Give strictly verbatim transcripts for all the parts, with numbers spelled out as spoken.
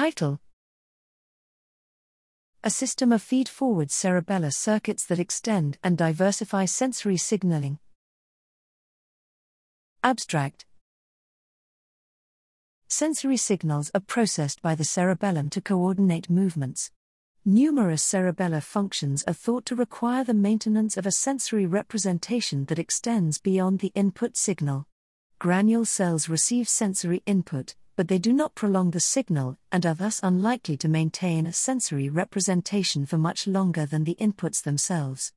Title: A system of feed-forward cerebellar circuits that extend and diversify sensory signaling. Abstract: Sensory signals are processed by the cerebellum to coordinate movements. Numerous cerebellar functions are thought to require the maintenance of a sensory representation that extends beyond the input signal. Granule cells receive sensory input, but they do not prolong the signal and are thus unlikely to maintain a sensory representation for much longer than the inputs themselves.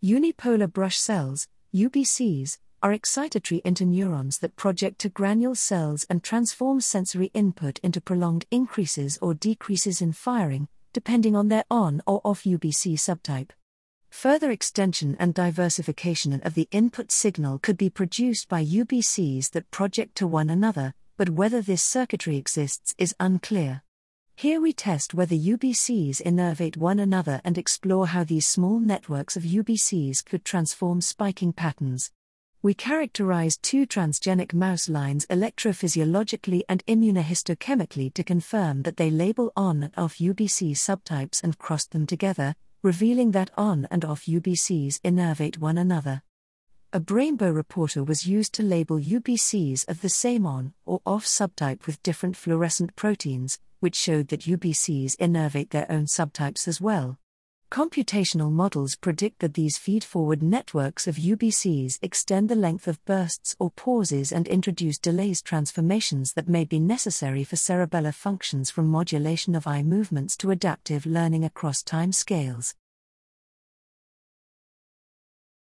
Unipolar brush cells, U B Cs, are excitatory interneurons that project to granule cells and transform sensory input into prolonged increases or decreases in firing, depending on their on or off U B C subtype. Further extension and diversification of the input signal could be produced by U B Cs that project to one another, but whether this circuitry exists is unclear. Here we test whether U B Cs innervate one another and explore how these small networks of U B Cs could transform spiking patterns. We characterize two transgenic mouse lines electrophysiologically and immunohistochemically to confirm that they label on and off U B C subtypes and crossed them together, revealing that on and off U B Cs innervate one another. A Brainbow reporter was used to label U B Cs of the same on or off subtype with different fluorescent proteins, which showed that U B Cs innervate their own subtypes as well. Computational models predict that these feed-forward networks of U B Cs extend the length of bursts or pauses and introduce delays transformations that may be necessary for cerebellar functions, from modulation of eye movements to adaptive learning across time scales.